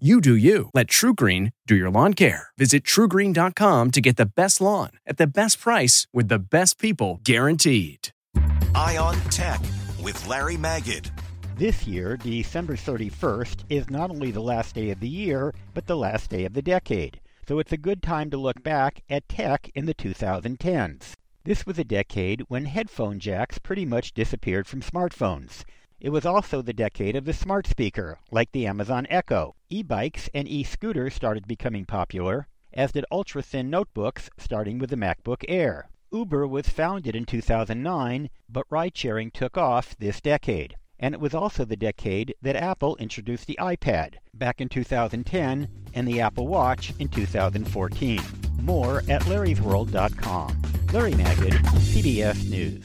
You do you. Let TruGreen do your lawn care. Visit TruGreen.com to get the best lawn at the best price with the best people guaranteed. Eye on Tech with Larry Magid. This year, December 31st, is not only the last day of the year, but the last day of the decade. So it's a good time to look back at tech in the 2010s. This was a decade when headphone jacks pretty much disappeared from smartphones. It was also the decade of the smart speaker, like the Amazon Echo. E-bikes and e-scooters started becoming popular, as did ultra-thin notebooks, starting with the MacBook Air. Uber was founded in 2009, but ride-sharing took off this decade. And it was also the decade that Apple introduced the iPad, back in 2010, and the Apple Watch in 2014. More at LarrysWorld.com. Larry Magid, CBS News.